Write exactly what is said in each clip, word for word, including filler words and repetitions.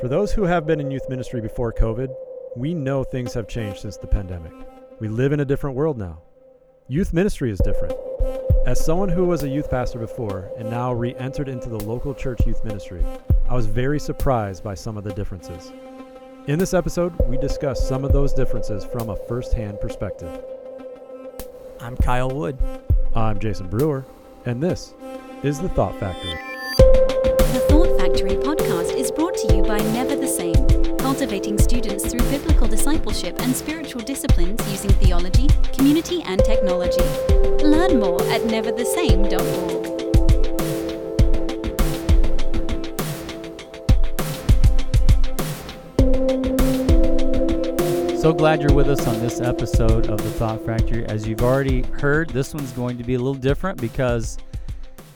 For those who have been in youth ministry before COVID, we know things have changed since the pandemic. We live in a different world now. Youth ministry is different. As someone who was a youth pastor before and now re-entered into the local church youth ministry, I was very surprised by some of the differences. In this episode, we discuss some of those differences from a first-hand perspective. I'm Kyle Wood. I'm Jason Brewer, and this is The Thought Factory. The Thought Factory podcast is brought to you by Never the Same, cultivating students through biblical discipleship and spiritual disciplines using theology, community, and technology. Learn more at never the same dot org. So glad you're with us on this episode of The Thought Factory. As you've already heard, this one's going to be a little different because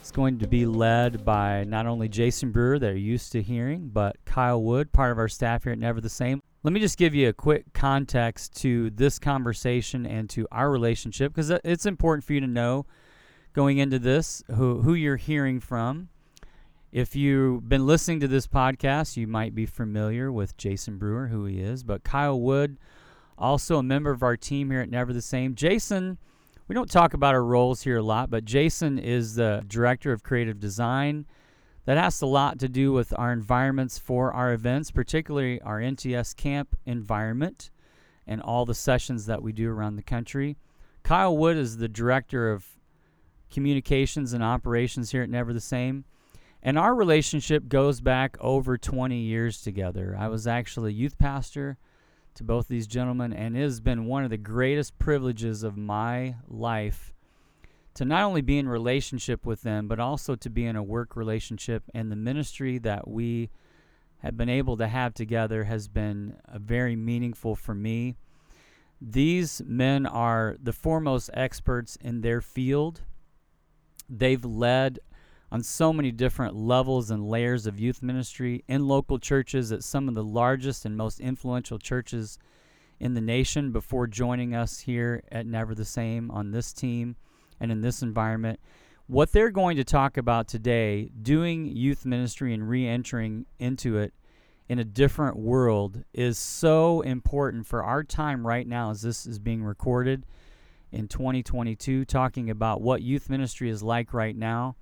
it's going to be led by not only Jason Brewer that you're used to hearing, but Kyle Wood, part of our staff here at Never the Same. Let me just give you a quick context to this conversation and to our relationship, because it's important for you to know going into this who, who you're hearing from. If you've been listening to this podcast, you might be familiar with Jason Brewer, who he is, but Kyle Wood, also a member of our team here at Never the Same. Jason, we don't talk about our roles here a lot, but Jason is the director of creative design. That has a lot to do with our environments for our events, particularly our N T S camp environment and all the sessions that we do around the country. Kyle Wood is the director of communications and operations here at Never the Same. And our relationship goes back over twenty years together. I was actually a youth pastor to both these gentlemen, and it has been one of the greatest privileges of my life to not only be in relationship with them, but also to be in a work relationship. And the ministry that we have been able to have together has been very meaningful for me. These men are the foremost experts in their field. They've led on so many different levels and layers of youth ministry in local churches at some of the largest and most influential churches in the nation before joining us here at Never the Same on this team and in this environment. What they're going to talk about today, doing youth ministry and re-entering into it in a different world, is so important for our time right now as this is being recorded in twenty twenty-two, talking about what youth ministry is like right now.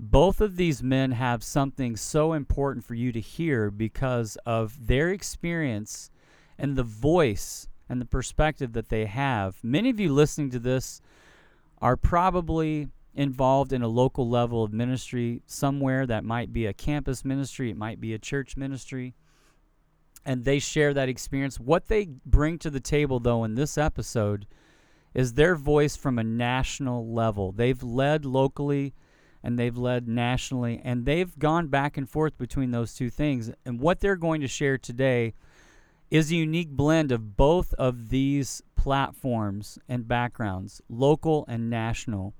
Both of these men have something so important for you to hear because of their experience and the voice and the perspective that they have. Many of you listening to this are probably involved in a local level of ministry somewhere. That might be a campus ministry. It might be a church ministry. And they share that experience. What they bring to the table, though, in this episode is their voice from a national level. They've led locally and they've led nationally, and they've gone back and forth between those two things. And what they're going to share today is a unique blend of both of these platforms and backgrounds, local and national.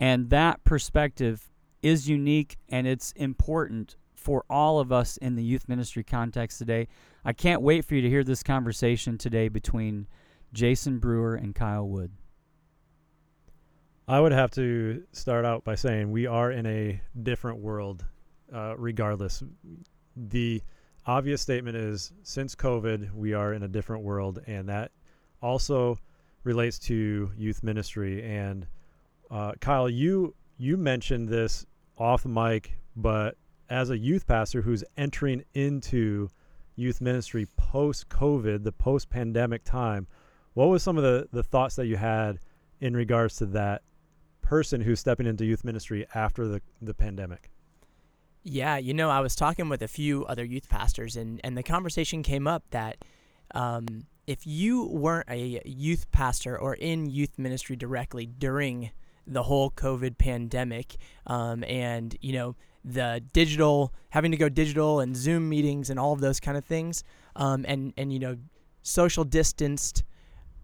And that perspective is unique, and it's important for all of us in the youth ministry context today. I can't wait for you to hear this conversation today between Jason Brewer and Kyle Wood. I would have to start out by saying we are in a different world, uh, regardless. The obvious statement is, since COVID, we are in a different world, and that also relates to youth ministry. And uh, Kyle, you you mentioned this off mic, but as a youth pastor who's entering into youth ministry post-COVID, the post-pandemic time, what was some of the, the thoughts that you had in regards to that person who's stepping into youth ministry after the, the pandemic? Yeah, you know, I was talking with a few other youth pastors, and, and the conversation came up that um, if you weren't a youth pastor or in youth ministry directly during the whole COVID pandemic, um, and, you know, the digital, having to go digital and Zoom meetings and all of those kind of things, um, and, and, you know, social distanced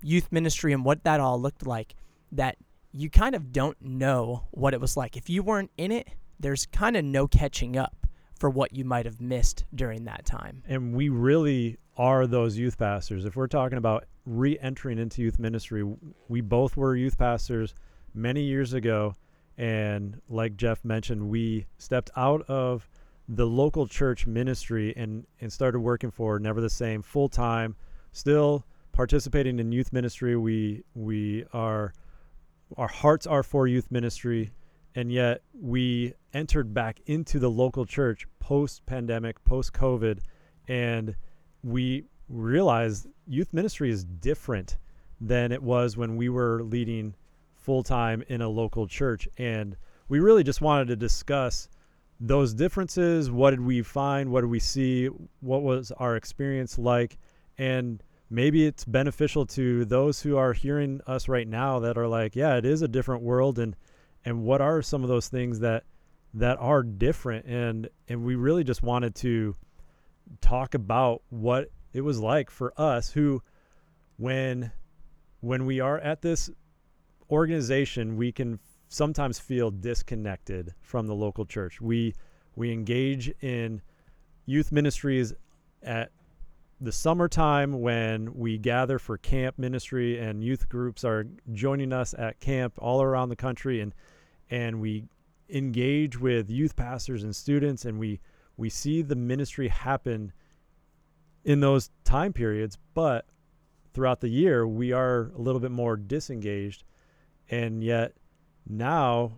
youth ministry and what that all looked like, that you kind of don't know what it was like. If you weren't in it, there's kind of no catching up for what you might have missed during that time. And we really are those youth pastors. If we're talking about re-entering into youth ministry, we both were youth pastors many years ago. And like Jeff mentioned, we stepped out of the local church ministry and, and started working for Never the Same full time, still participating in youth ministry. We, we are, our hearts are for youth ministry. And yet we entered back into the local church post pandemic, post COVID. And we realized youth ministry is different than it was when we were leading full time in a local church. And we really just wanted to discuss those differences. What did we find? What did we see? What was our experience like? And maybe it's beneficial to those who are hearing us right now that are like, yeah, it is a different world. And, and what are some of those things that, that are different? And, and we really just wanted to talk about what it was like for us who, when, when we are at this organization, we can sometimes feel disconnected from the local church. We we engage in youth ministries at the summertime when we gather for camp ministry, and youth groups are joining us at camp all around the country, and and we engage with youth pastors and students, and we we see the ministry happen in those time periods. But throughout the year, we are a little bit more disengaged, and yet now,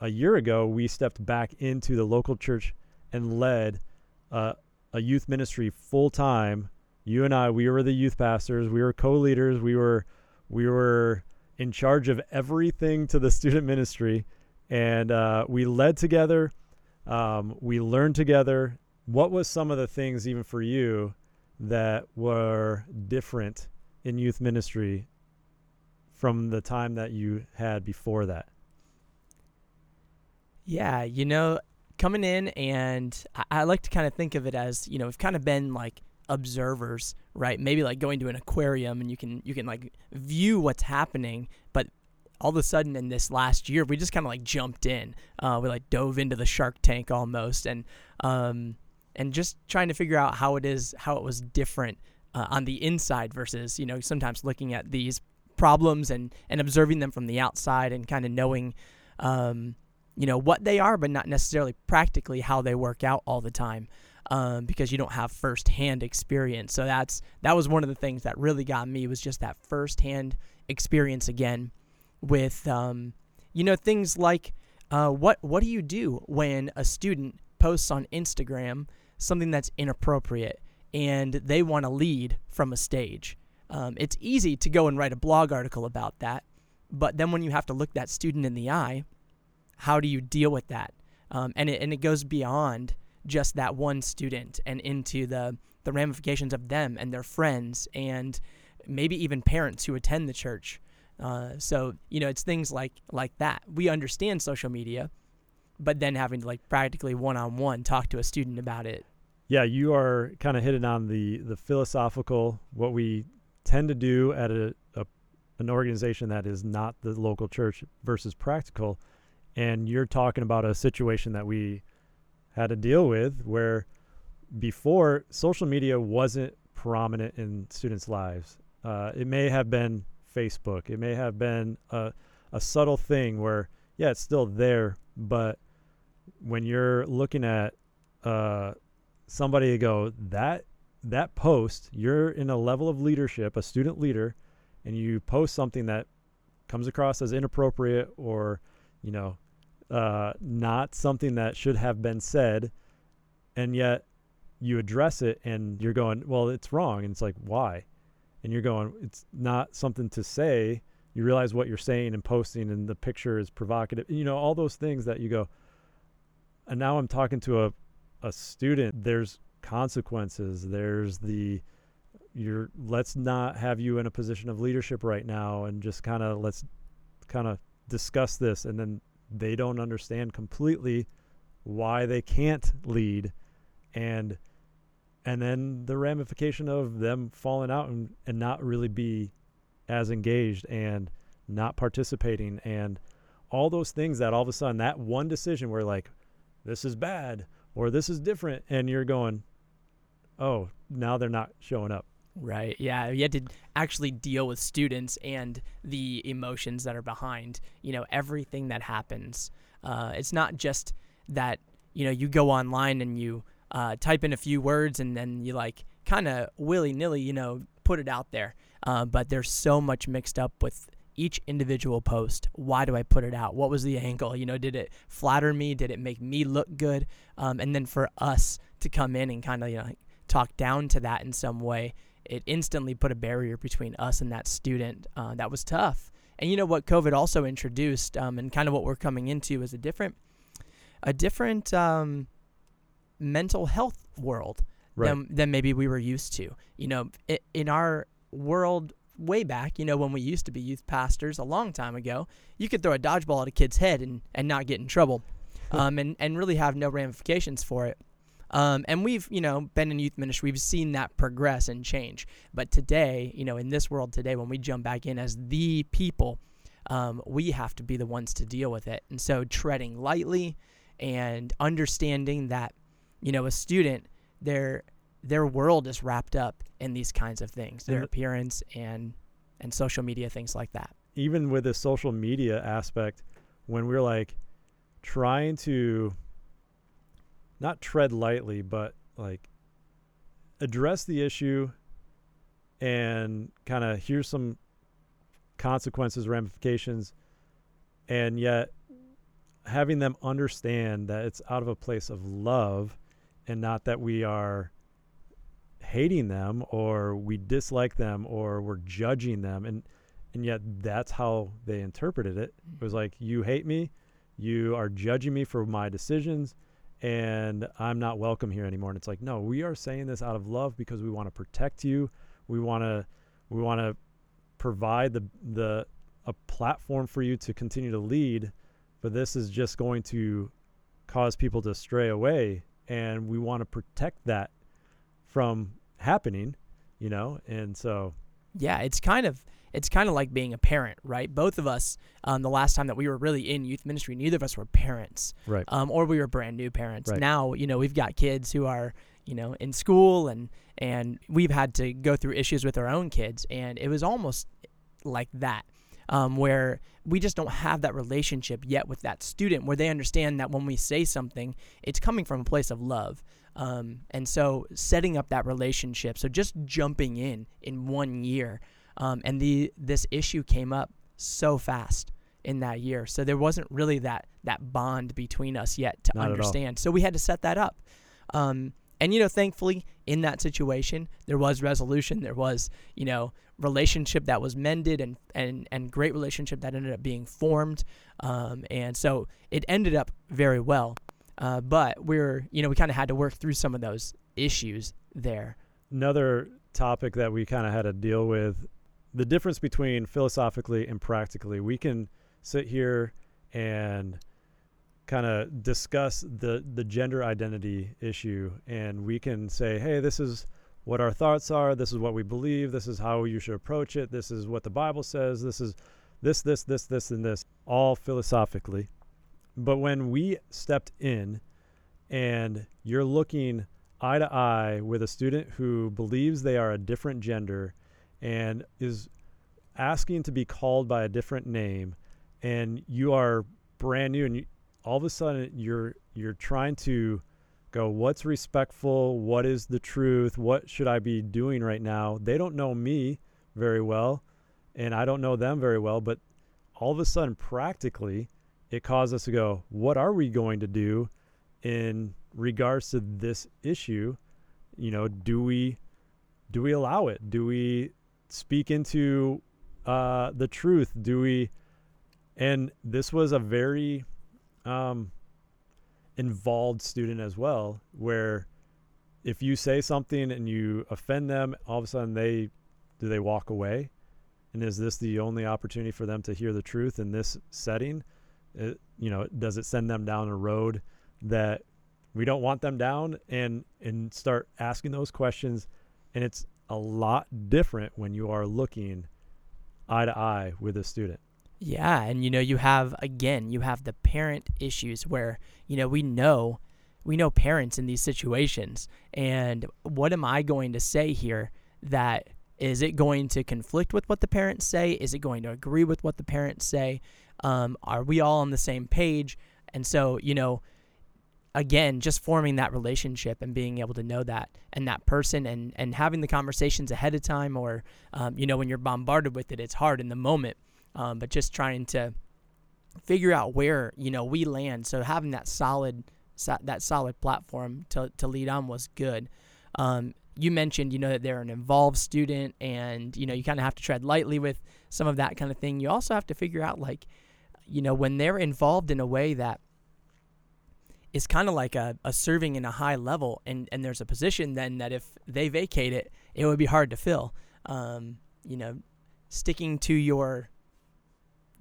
a year ago, we stepped back into the local church and led uh, a youth ministry full time. You and I, we were the youth pastors, we were co-leaders, we were we were in charge of everything to the student ministry, and uh, we led together. Um, we learned together. What was some of the things, even for you, that were different in youth ministry from the time that you had before that? Yeah, you know, coming in, and I, I like to kind of think of it as, you know, we've kind of been like observers, right? Maybe like going to an aquarium, and you can you can like view what's happening, but all of a sudden in this last year, we just kind of like jumped in. Uh, we like dove into the shark tank almost, and um, and just trying to figure out how it is how it was different uh, on the inside versus, you know, sometimes looking at these problems and, and observing them from the outside and kind of knowing, um, you know, what they are, but not necessarily practically how they work out all the time, um, because you don't have firsthand experience. So that's, that was one of the things that really got me, was just that firsthand experience again with, um, you know, things like, uh, what, what do you do when a student posts on Instagram something that's inappropriate and they want to lead from a stage? Um, it's easy to go and write a blog article about that, but then when you have to look that student in the eye, how do you deal with that? Um, and it and it goes beyond just that one student and into the, the ramifications of them and their friends and maybe even parents who attend the church. Uh, so, you know, it's things like, like that. We understand social media, but then having to like practically one-on-one talk to a student about it. Yeah, you are kind of hitting on the, the philosophical, what we tend to do at a, a an organization that is not the local church versus practical. And you're talking about a situation that we had to deal with where before social media wasn't prominent in students' lives. Uh, it may have been Facebook. It may have been a, a subtle thing where, yeah, it's still there. But when you're looking at uh, somebody to go, that that post, you're in a level of leadership, a student leader, and you post something that comes across as inappropriate or, you know, uh, not something that should have been said. And yet you address it and you're going, well, it's wrong. And it's like, why? And you're going, it's not something to say. You realize what you're saying and posting, and the picture is provocative, you know, all those things that you go, and now I'm talking to a, a student. There's consequences. There's the you're let's not have you in a position of leadership right now, and just kind of let's kind of discuss this. And then they don't understand completely why they can't lead, and and then the ramification of them falling out and, and not really be as engaged and not participating, and all those things that all of a sudden that one decision where like, this is bad or this is different, and you're going, oh, now they're not showing up. Right. Yeah. You had to actually deal with students and the emotions that are behind, you know, everything that happens. Uh, it's not just that, you know, you go online and you uh, type in a few words and then you like kind of willy-nilly, you know, put it out there. Uh, but there's so much mixed up with each individual post. Why do I put it out? What was the angle? You know, did it flatter me? Did it make me look good? Um, and then for us to come in and kind of, you know, like, talk down to that in some way, it instantly put a barrier between us and that student. Uh, that was tough. And you know what COVID also introduced, um, and kind of what we're coming into, is a different, a different um, mental health world right. than than maybe we were used to. You know, it, in our world way back, you know, when we used to be youth pastors a long time ago, you could throw a dodgeball at a kid's head and, and not get in trouble, um, and, and really have no ramifications for it. Um, and we've, you know, been in youth ministry. We've seen that progress and change. But today, you know, in this world today, when we jump back in as the people, um, we have to be the ones to deal with it. And so treading lightly and understanding that, you know, a student, their their world is wrapped up in these kinds of things, their appearance and and social media, things like that. Even with the social media aspect, when we're like trying to not tread lightly, but like address the issue and kind of here's some consequences, ramifications, and yet having them understand that it's out of a place of love and not that we are hating them or we dislike them or we're judging them. And, and yet that's how they interpreted it. It was like, you hate me, you are judging me for my decisions, and I'm not welcome here anymore. And it's like, no, we are saying this out of love because we want to protect you. We want to, we want to provide the, the, a platform for you to continue to lead, but this is just going to cause people to stray away. And we want to protect that from happening, you know? And so, yeah, it's kind of, it's kind of like being a parent, right? Both of us, um, the last time that we were really in youth ministry, neither of us were parents, right? Um, or we were brand new parents. Right. Now, you know, we've got kids who are, you know, in school, and and we've had to go through issues with our own kids, and it was almost like that, um, where we just don't have that relationship yet with that student, where they understand that when we say something, it's coming from a place of love. Um, and so setting up that relationship, so just jumping in in one year. Um, and the this issue came up so fast in that year. So there wasn't really that that bond between us yet to Not understand. So we had to set that up. Um, and, you know, thankfully, in that situation, there was resolution. There was, you know, relationship that was mended and, and, and great relationship that ended up being formed. Um, and so it ended up very well. Uh, but we're, you know, we kind of had to work through some of those issues there. Another topic that we kind of had to deal with, the difference between philosophically and practically. We can sit here and kind of discuss the, the gender identity issue, and we can say, hey, this is what our thoughts are. This is what we believe. This is how you should approach it. This is what the Bible says. This is this, this, this, this, and this, all philosophically. But when we stepped in and you're looking eye to eye with a student who believes they are a different gender and is asking to be called by a different name, and you are brand new, and you, all of a sudden you're you're trying to go, what's respectful, what is the truth, what should I be doing right now? They don't know me very well, and I don't know them very well, but all of a sudden practically it caused us to go, what are we going to do in regards to this issue? You know, do we do we allow it? Do we speak into uh, the truth? Do we, and this was a very um, involved student as well, where if you say something and you offend them, all of a sudden they, do they walk away? And is this the only opportunity for them to hear the truth in this setting? It, you know, does it send them down a road that we don't want them down, and, and start asking those questions? And it's a lot different when you are looking eye to eye with a student. Yeah. And, you know, you have, again, you have the parent issues where, you know, we know, we know parents in these situations, and what am I going to say here that, is it going to conflict with what the parents say? Is it going to agree with what the parents say? Um, are we all on the same page? And so, you know, again, just forming that relationship and being able to know that and that person and, and having the conversations ahead of time or, um, you know, when you're bombarded with it, it's hard in the moment. Um, but just trying to figure out where, you know, we land. So having that solid, so, that solid platform to, to lead on was good. Um, you mentioned, you know, that they're an involved student and, you know, you kind of have to tread lightly with some of that kind of thing. You also have to figure out, like, you know, when they're involved in a way that is kind of like a, a serving in a high level, and, and there's a position then that if they vacate it, it would be hard to fill. Um, you know, sticking to your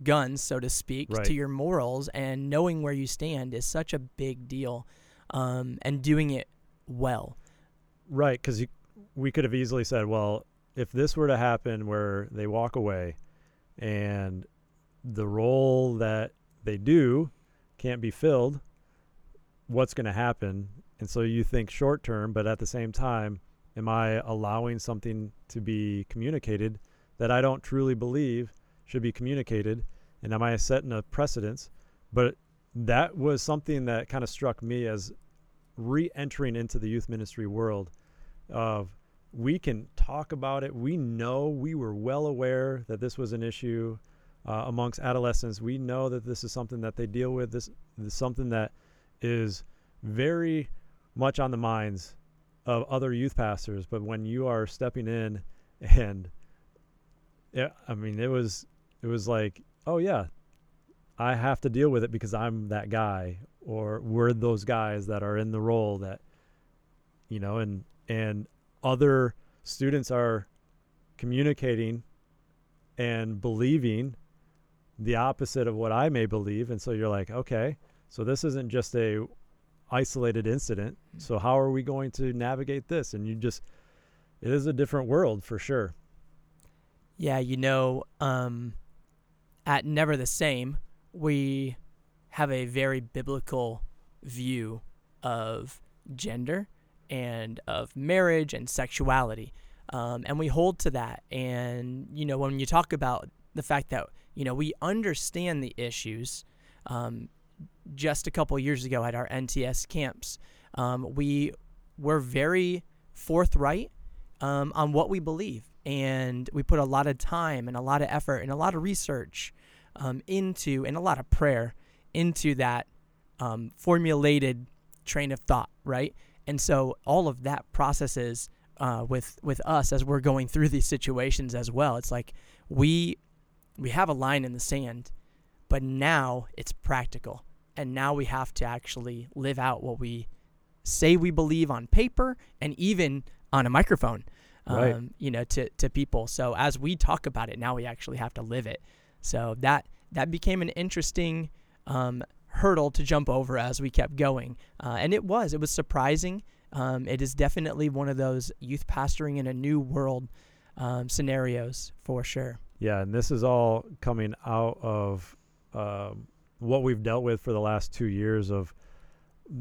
guns, so to speak, right. to your morals and knowing where you stand is such a big deal, um, and doing it well. Right, because we could have easily said, well, if this were to happen where they walk away and the role that they do can't be filled, what's going to happen? And so you think short term, but at the same time, am I allowing something to be communicated that I don't truly believe should be communicated? And am I setting a precedence? But that was something that kind of struck me as re-entering into the youth ministry world of, we can talk about it. We know, we were well aware that this was an issue uh, amongst adolescents. We know that this is something that they deal with. This, this is something that is very much on the minds of other youth pastors. But when you are stepping in and yeah, I mean, it was, it was like, oh yeah, I have to deal with it because I'm that guy, or we're those guys that are in the role that, you know, and, and other students are communicating and believing the opposite of what I may believe. And so you're like, okay, so this isn't just a isolated incident. So how are we going to navigate this? And you just, it is a different world for sure. Yeah. You know, um, at Never the Same, we have a very biblical view of gender and of marriage and sexuality. Um, and we hold to that. And, you know, when you talk about the fact that, you know, we understand the issues, um, just a couple years ago at our N T S camps, um, we were very forthright um, on what we believe, and we put a lot of time and a lot of effort and a lot of research um, into, and a lot of prayer into that um, formulated train of thought, right? And so all of that processes uh, with with us as we're going through these situations as well. It's like we we have a line in the sand, but now it's practical. And now we have to actually live out what we say we believe on paper and even on a microphone, um, right. you know, to, to people. So as we talk about it, now we actually have to live it. So that that became an interesting um, hurdle to jump over as we kept going. Uh, and it was, it was surprising. Um, it is definitely one of those youth pastoring in a new world um, scenarios for sure. Yeah, and this is all coming out of... Um, what we've dealt with for the last two years of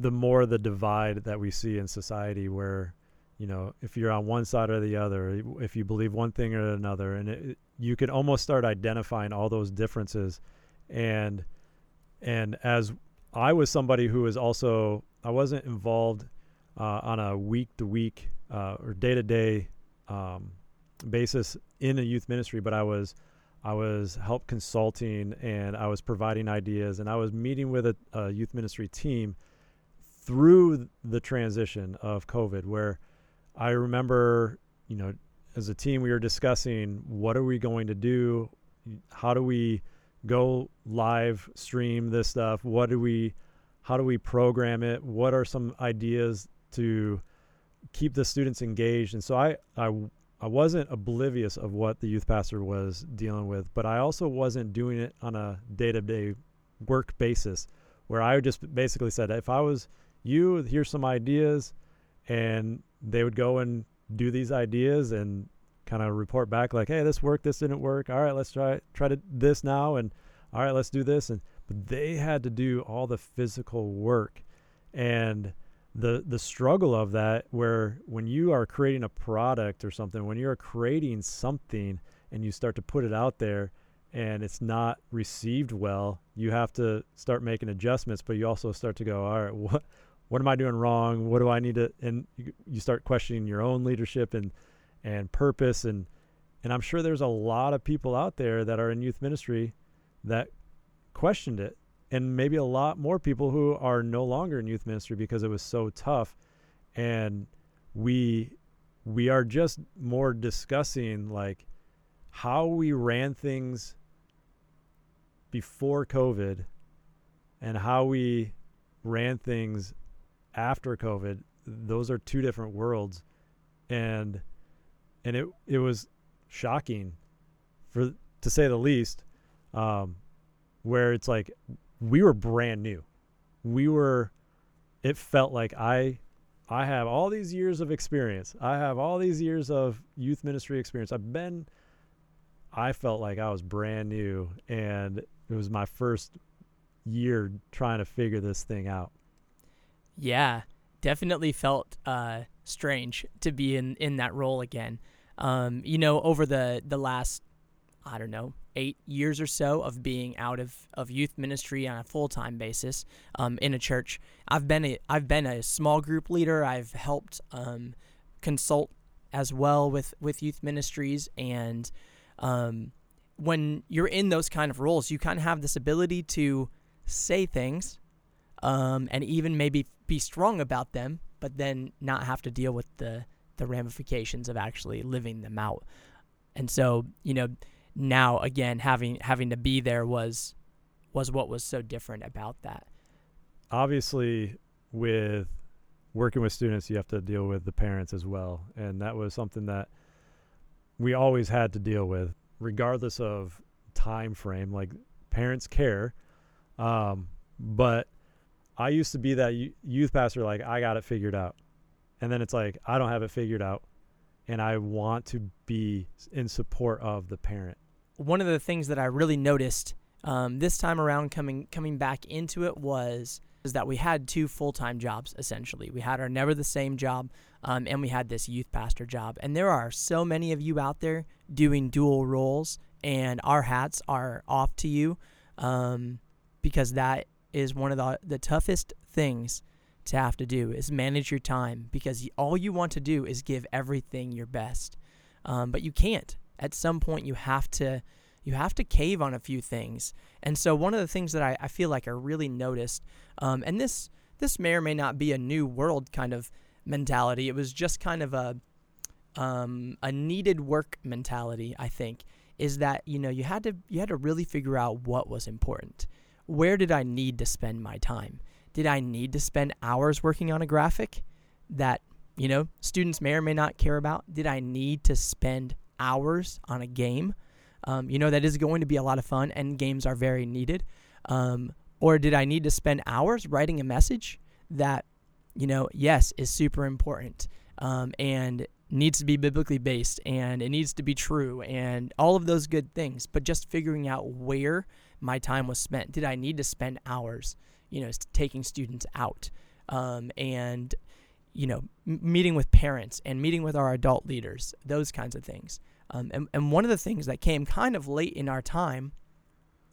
the more the divide that we see in society where, you know, if you're on one side or the other, if you believe one thing or another, and it, you could almost start identifying all those differences. And, and as I was somebody who was also, I wasn't involved uh, on a week to week uh, or day to day um, basis in a youth ministry, but I was I was help consulting, and I was providing ideas, and I was meeting with a, a youth ministry team through the transition of COVID, where I remember, you know, as a team, we were discussing, what are we going to do? How do we go live stream this stuff? What do we, how do we program it? What are some ideas to keep the students engaged? And so I, I, I wasn't oblivious of what the youth pastor was dealing with, but I also wasn't doing it on a day-to-day work basis where I just basically said, if I was you, here's some ideas, and they would go and do these ideas and kind of report back like, hey, this worked, this didn't work. All right, let's try try to this now. And all right, let's do this. And but they had to do all the physical work. And The the struggle of that, where when you are creating a product or something, when you're creating something and you start to put it out there and it's not received well, you have to start making adjustments, but you also start to go, all right, what what am I doing wrong? What do I need to, and you, you start questioning your own leadership and, and purpose. And, and I'm sure there's a lot of people out there that are in youth ministry that questioned it. And maybe a lot more people who are no longer in youth ministry because it was so tough. And we, we are just more discussing like how we ran things before COVID and how we ran things after COVID. Those are two different worlds. And, and it, it was shocking, for, to say the least, um, where it's like, we were brand new. We were, it felt like I, I have all these years of experience. I have all these years of youth ministry experience. I've been, I felt like I was brand new, and it was my first year trying to figure this thing out. Yeah, definitely felt uh, strange to be in, in that role again. Um, you know, over the, the last, I don't know, eight years or so of being out of, of youth ministry on a full-time basis um, in a church, I've been a, I've been a small group leader. I've helped um, consult as well with, with youth ministries. And um, when you're in those kind of roles, you kind of have this ability to say things um, and even maybe be strong about them, but then not have to deal with the, the ramifications of actually living them out. And so, you know, now again, having having to be there was was what was so different about that. Obviously, with working with students, you have to deal with the parents as well, and that was something that we always had to deal with, regardless of time frame. Like, parents care, um, but I used to be that youth pastor, like, I got it figured out, and then it's like, I don't have it figured out, and I want to be in support of the parent. One of the things that I really noticed um, this time around coming coming back into it was is that we had two full-time jobs, essentially. We had our Never the Same job, um, and we had this youth pastor job. And there are so many of you out there doing dual roles, and our hats are off to you um, because that is one of the, the toughest things to have to do, is manage your time, because all you want to do is give everything your best. Um, but you can't. At some point, you have to you have to cave on a few things. And so one of the things that I, I feel like I really noticed, um, and this this may or may not be a new world kind of mentality. It was just kind of a um, a needed work mentality, I think, is that, you know, you had to you had to really figure out what was important. Where did I need to spend my time? Did I need to spend hours working on a graphic that, you know, students may or may not care about? Did I need to spend hours on a game? Um, you know, that is going to be a lot of fun, and games are very needed. Um, or did I need to spend hours writing a message that, you know, yes, is super important um, and needs to be biblically based, and it needs to be true, and all of those good things, but just figuring out where my time was spent. Did I need to spend hours, you know, taking students out um, and, you know, m- meeting with parents and meeting with our adult leaders, those kinds of things. Um, and, and one of the things that came kind of late in our time,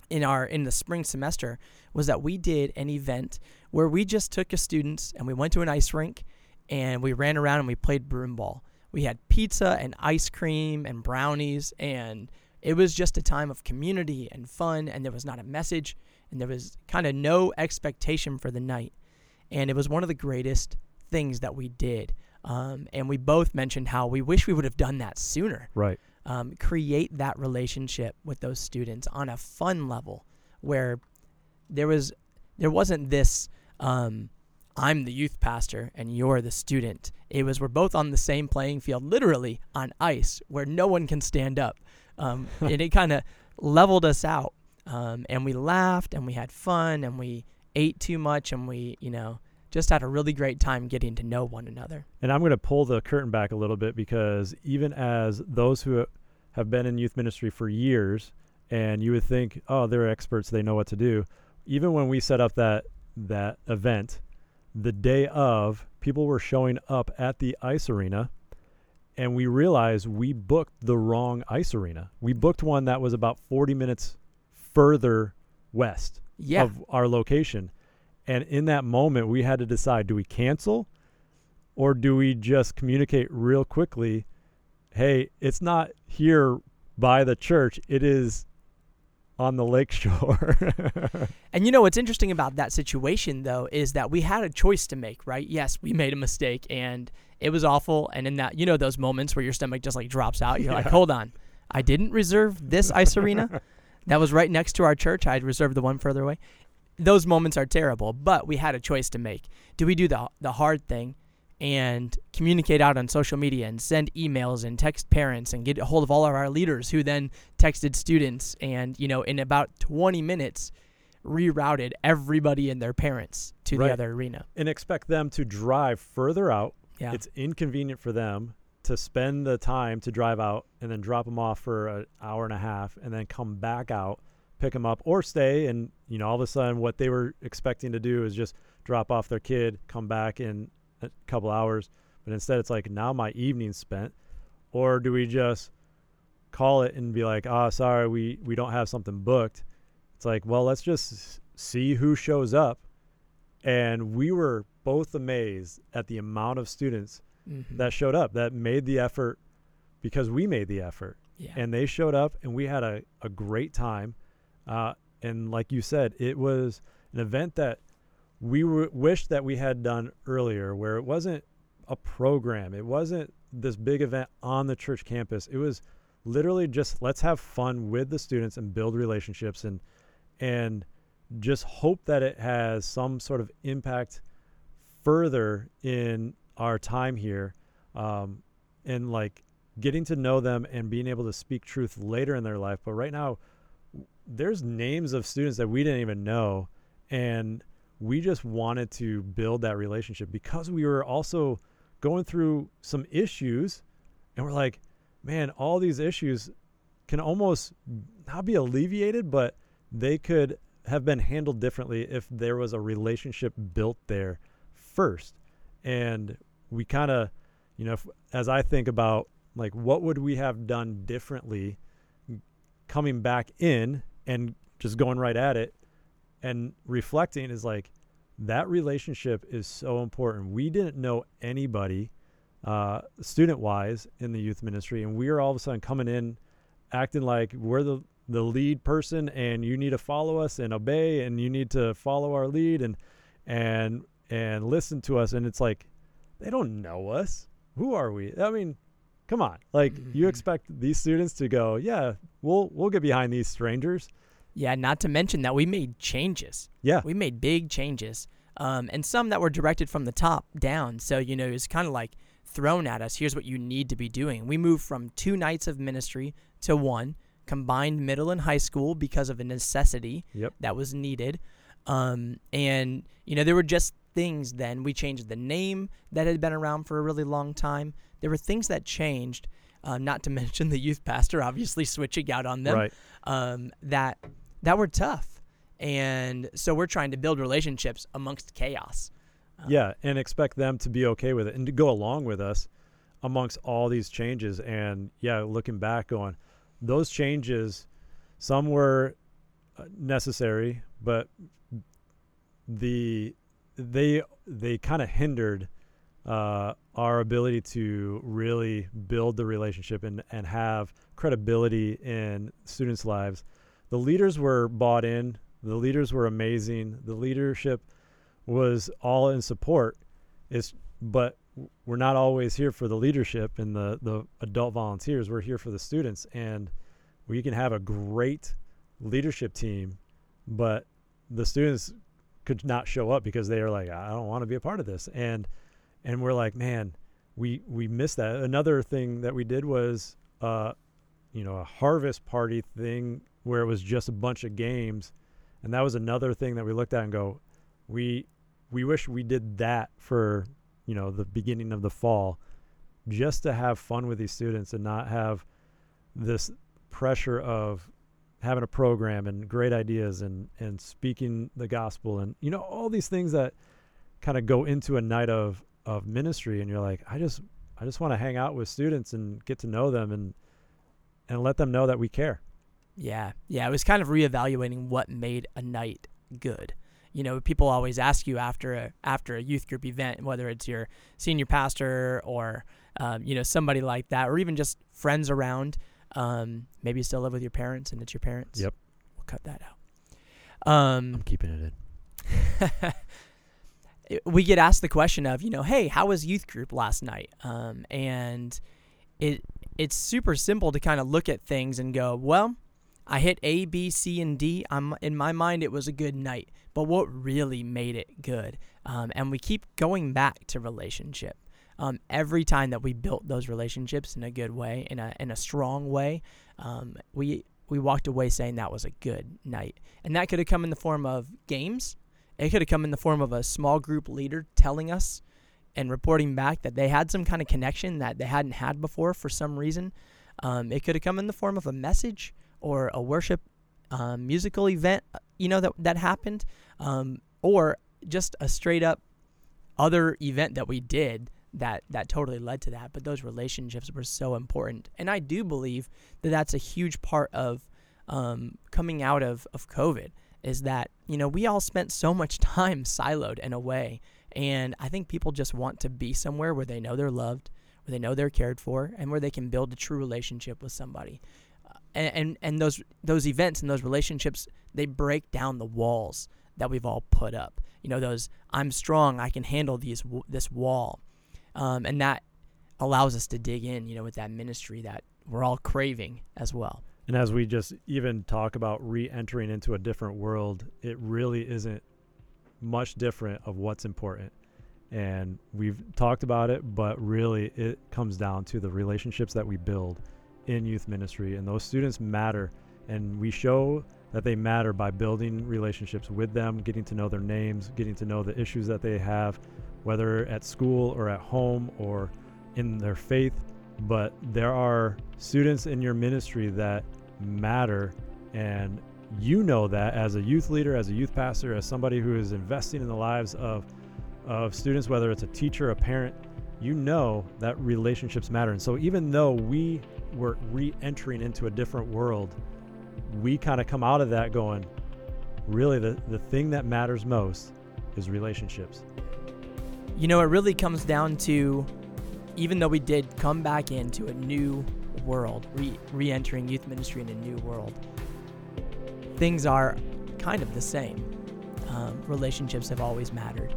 in our in the spring semester, was that we did an event where we just took a students and we went to an ice rink and we ran around and we played broomball. We had pizza and ice cream and brownies, and it was just a time of community and fun, and there was not a message. And there was kind of no expectation for the night. And it was one of the greatest things that we did. Um, and we both mentioned how we wish we would have done that sooner. Right. Um, create that relationship with those students on a fun level where there was, there wasn't this, um, I'm the youth pastor and you're the student. It was, we're both on the same playing field, literally on ice, where no one can stand up. Um, and it kind of leveled us out. Um, and we laughed and we had fun and we ate too much and we, you know, just had a really great time getting to know one another. And I'm going to pull the curtain back a little bit, because even as those who have been in youth ministry for years, and you would think, oh, they're experts, they know what to do. Even when we set up that, that event, the day of, people were showing up at the ice arena, and we realized we booked the wrong ice arena. We booked one that was about forty minutes further west yeah. of our location. And in that moment, we had to decide, do we cancel or do we just communicate real quickly, hey, it's not here by the church. It is on the lake shore. And you know, what's interesting about that situation, though, is that we had a choice to make, right? Yes, we made a mistake and it was awful. And in that, you know, those moments where your stomach just like drops out, you're yeah. like, hold on, I didn't reserve this ice arena. That was right next to our church. I had reserved the one further away. Those moments are terrible, but we had a choice to make. Do we do the the hard thing and communicate out on social media and send emails and text parents and get a hold of all of our leaders who then texted students and, you know, in about twenty minutes rerouted everybody and their parents to right. the other arena. And expect them to drive further out. Yeah. It's inconvenient for them to spend the time to drive out and then drop them off for an hour and a half and then come back out, pick them up or stay. And, you know, all of a sudden what they were expecting to do is just drop off their kid, come back and a couple hours, but instead it's like, now my evening's spent. Or do we just call it and be like, oh, sorry, we we don't have something booked? It's like, well, let's just see who shows up. And we were both amazed at the amount of students mm-hmm. that showed up, that made the effort, because we made the effort. Yeah. And they showed up and we had a, a great time. Uh, and like you said, it was an event that we w- wish that we had done earlier, where it wasn't a program. It wasn't this big event on the church campus. It was literally just, let's have fun with the students and build relationships and and just hope that it has some sort of impact further in our time here. Um, and like getting to know them and being able to speak truth later in their life. But right now there's names of students that we didn't even know. And we just wanted to build that relationship because we were also going through some issues, and we're like, man, all these issues can almost not be alleviated, but they could have been handled differently if there was a relationship built there first. And we kind of, you know, if, as I think about like, what would we have done differently coming back in and just going right at it, and reflecting is like, that relationship is so important. We didn't know anybody uh, student-wise in the youth ministry, and we are all of a sudden coming in acting like we're the, the lead person, and you need to follow us and obey, and you need to follow our lead and and and listen to us. And it's like, they don't know us. Who are we? I mean, come on. Like, mm-hmm. you expect these students to go, yeah, we'll we'll get behind these strangers. Yeah, not to mention that we made changes. Yeah. We made big changes, um, and some that were directed from the top down. So, you know, it's kind of like thrown at us. Here's what you need to be doing. We moved from two nights of ministry to one, combined middle and high school because of a necessity yep. that was needed. Um, and, you know, there were just things then. We changed the name that had been around for a really long time. There were things that changed, uh, not to mention the youth pastor obviously switching out on them, right. um, that... that were tough. And so we're trying to build relationships amongst chaos. Um, yeah, and expect them to be okay with it and to go along with us amongst all these changes. And yeah, looking back going, those changes, some were necessary, but the they they kind of hindered uh, our ability to really build the relationship and, and have credibility in students' lives. The leaders were bought in. The leaders were amazing. The leadership was all in support. It's, but we're not always here for the leadership and the, the adult volunteers. We're here for the students. And we can have a great leadership team, but the students could not show up because they are like, I don't want to be a part of this. And and we're like, man, we, we missed that. Another thing that we did was, uh, you know, a harvest party thing, where it was just a bunch of games. And that was another thing that we looked at and go, we we wish we did that for, you know, the beginning of the fall, just to have fun with these students and not have this pressure of having a program and great ideas and, and speaking the gospel and, you know, all these things that kind of go into a night of, of ministry. And you're like, I just I just want to hang out with students and get to know them and and let them know that we care. Yeah. Yeah. It was kind of reevaluating what made a night good. you know, people always ask you after a, after a youth group event, whether it's your senior pastor or, um, you know, somebody like that, or even just friends around. Um, maybe you still live with your parents and it's your parents. Yep. We'll cut that out. Um, I'm keeping it in. We get asked the question of, you know, hey, how was youth group last night? Um, and it it's super simple to kind of look at things and go, well, I hit A, B, C, and D. I'm, in my mind, it was a good night. But what really made it good? Um, and we keep going back to relationship. Um, every time that we built those relationships in a good way, in a in a strong way, um, we we walked away saying that was a good night. And that could have come in the form of games. It could have come in the form of a small group leader telling us and reporting back that they had some kind of connection that they hadn't had before for some reason. Um, it could have come in the form of a message or a worship um, musical event, you know, that, that happened, um, or just a straight up other event that we did that, that totally led to that. But those relationships were so important. And I do believe that that's a huge part of um, coming out of, of COVID. Is that, you know, we all spent so much time siloed and away. And I think people just want to be somewhere where they know they're loved, where they know they're cared for, and where they can build a true relationship with somebody. Uh, and, and and those those events and those relationships, they break down the walls that we've all put up. You know, those, I'm strong, I can handle these this wall. Um, and that allows us to dig in, you know, with that ministry that we're all craving as well. And as we just even talk about re-entering into a different world, it really isn't much different of what's important. And we've talked about it, but really it comes down to the relationships that we build in youth ministry. And those students matter. And we show that they matter by building relationships with them, getting to know their names, getting to know the issues that they have, whether at school or at home or in their faith. But there are students in your ministry that matter, and you know that as a youth leader, as a youth pastor, as somebody who is investing in the lives of of students, whether it's a teacher, a parent, you know that relationships matter. And so even though we were re-entering into a different world, we kind of come out of that going, really the, the thing that matters most is relationships. You know, it really comes down to, even though we did come back into a new world, re- re-entering youth ministry in a new world, things are kind of the same. Um, relationships have always mattered.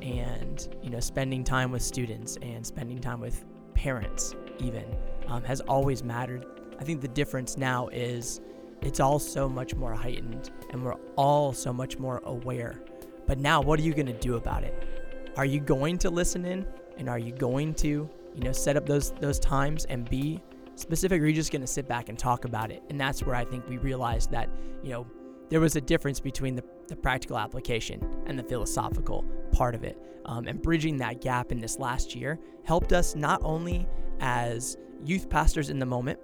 And, you know, spending time with students and spending time with parents even um, has always mattered. I think the difference now is it's all so much more heightened and we're all so much more aware. But now what are you going to do about it? Are you going to listen in? And are you going to, you know, set up those those times and be specific, or are you just going to sit back and talk about it? And that's where I think we realized that, you know, there was a difference between the, the practical application and the philosophical part of it. Um, and bridging that gap in this last year helped us not only as youth pastors in the moment,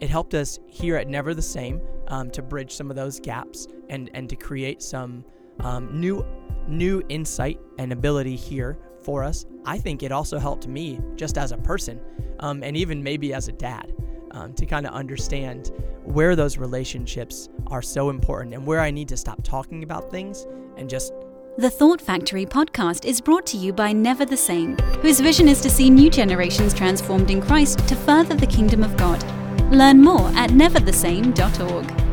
it helped us here at Never the Same um, to bridge some of those gaps and, and to create some um, new new insight and ability here for us. I think it also helped me just as a person, um, and even maybe as a dad, um, to kind of understand where those relationships are so important and where I need to stop talking about things and just. The Thought Factory podcast is brought to you by Never the Same, whose vision is to see new generations transformed in Christ to further the kingdom of God. Learn more at never the same dot org.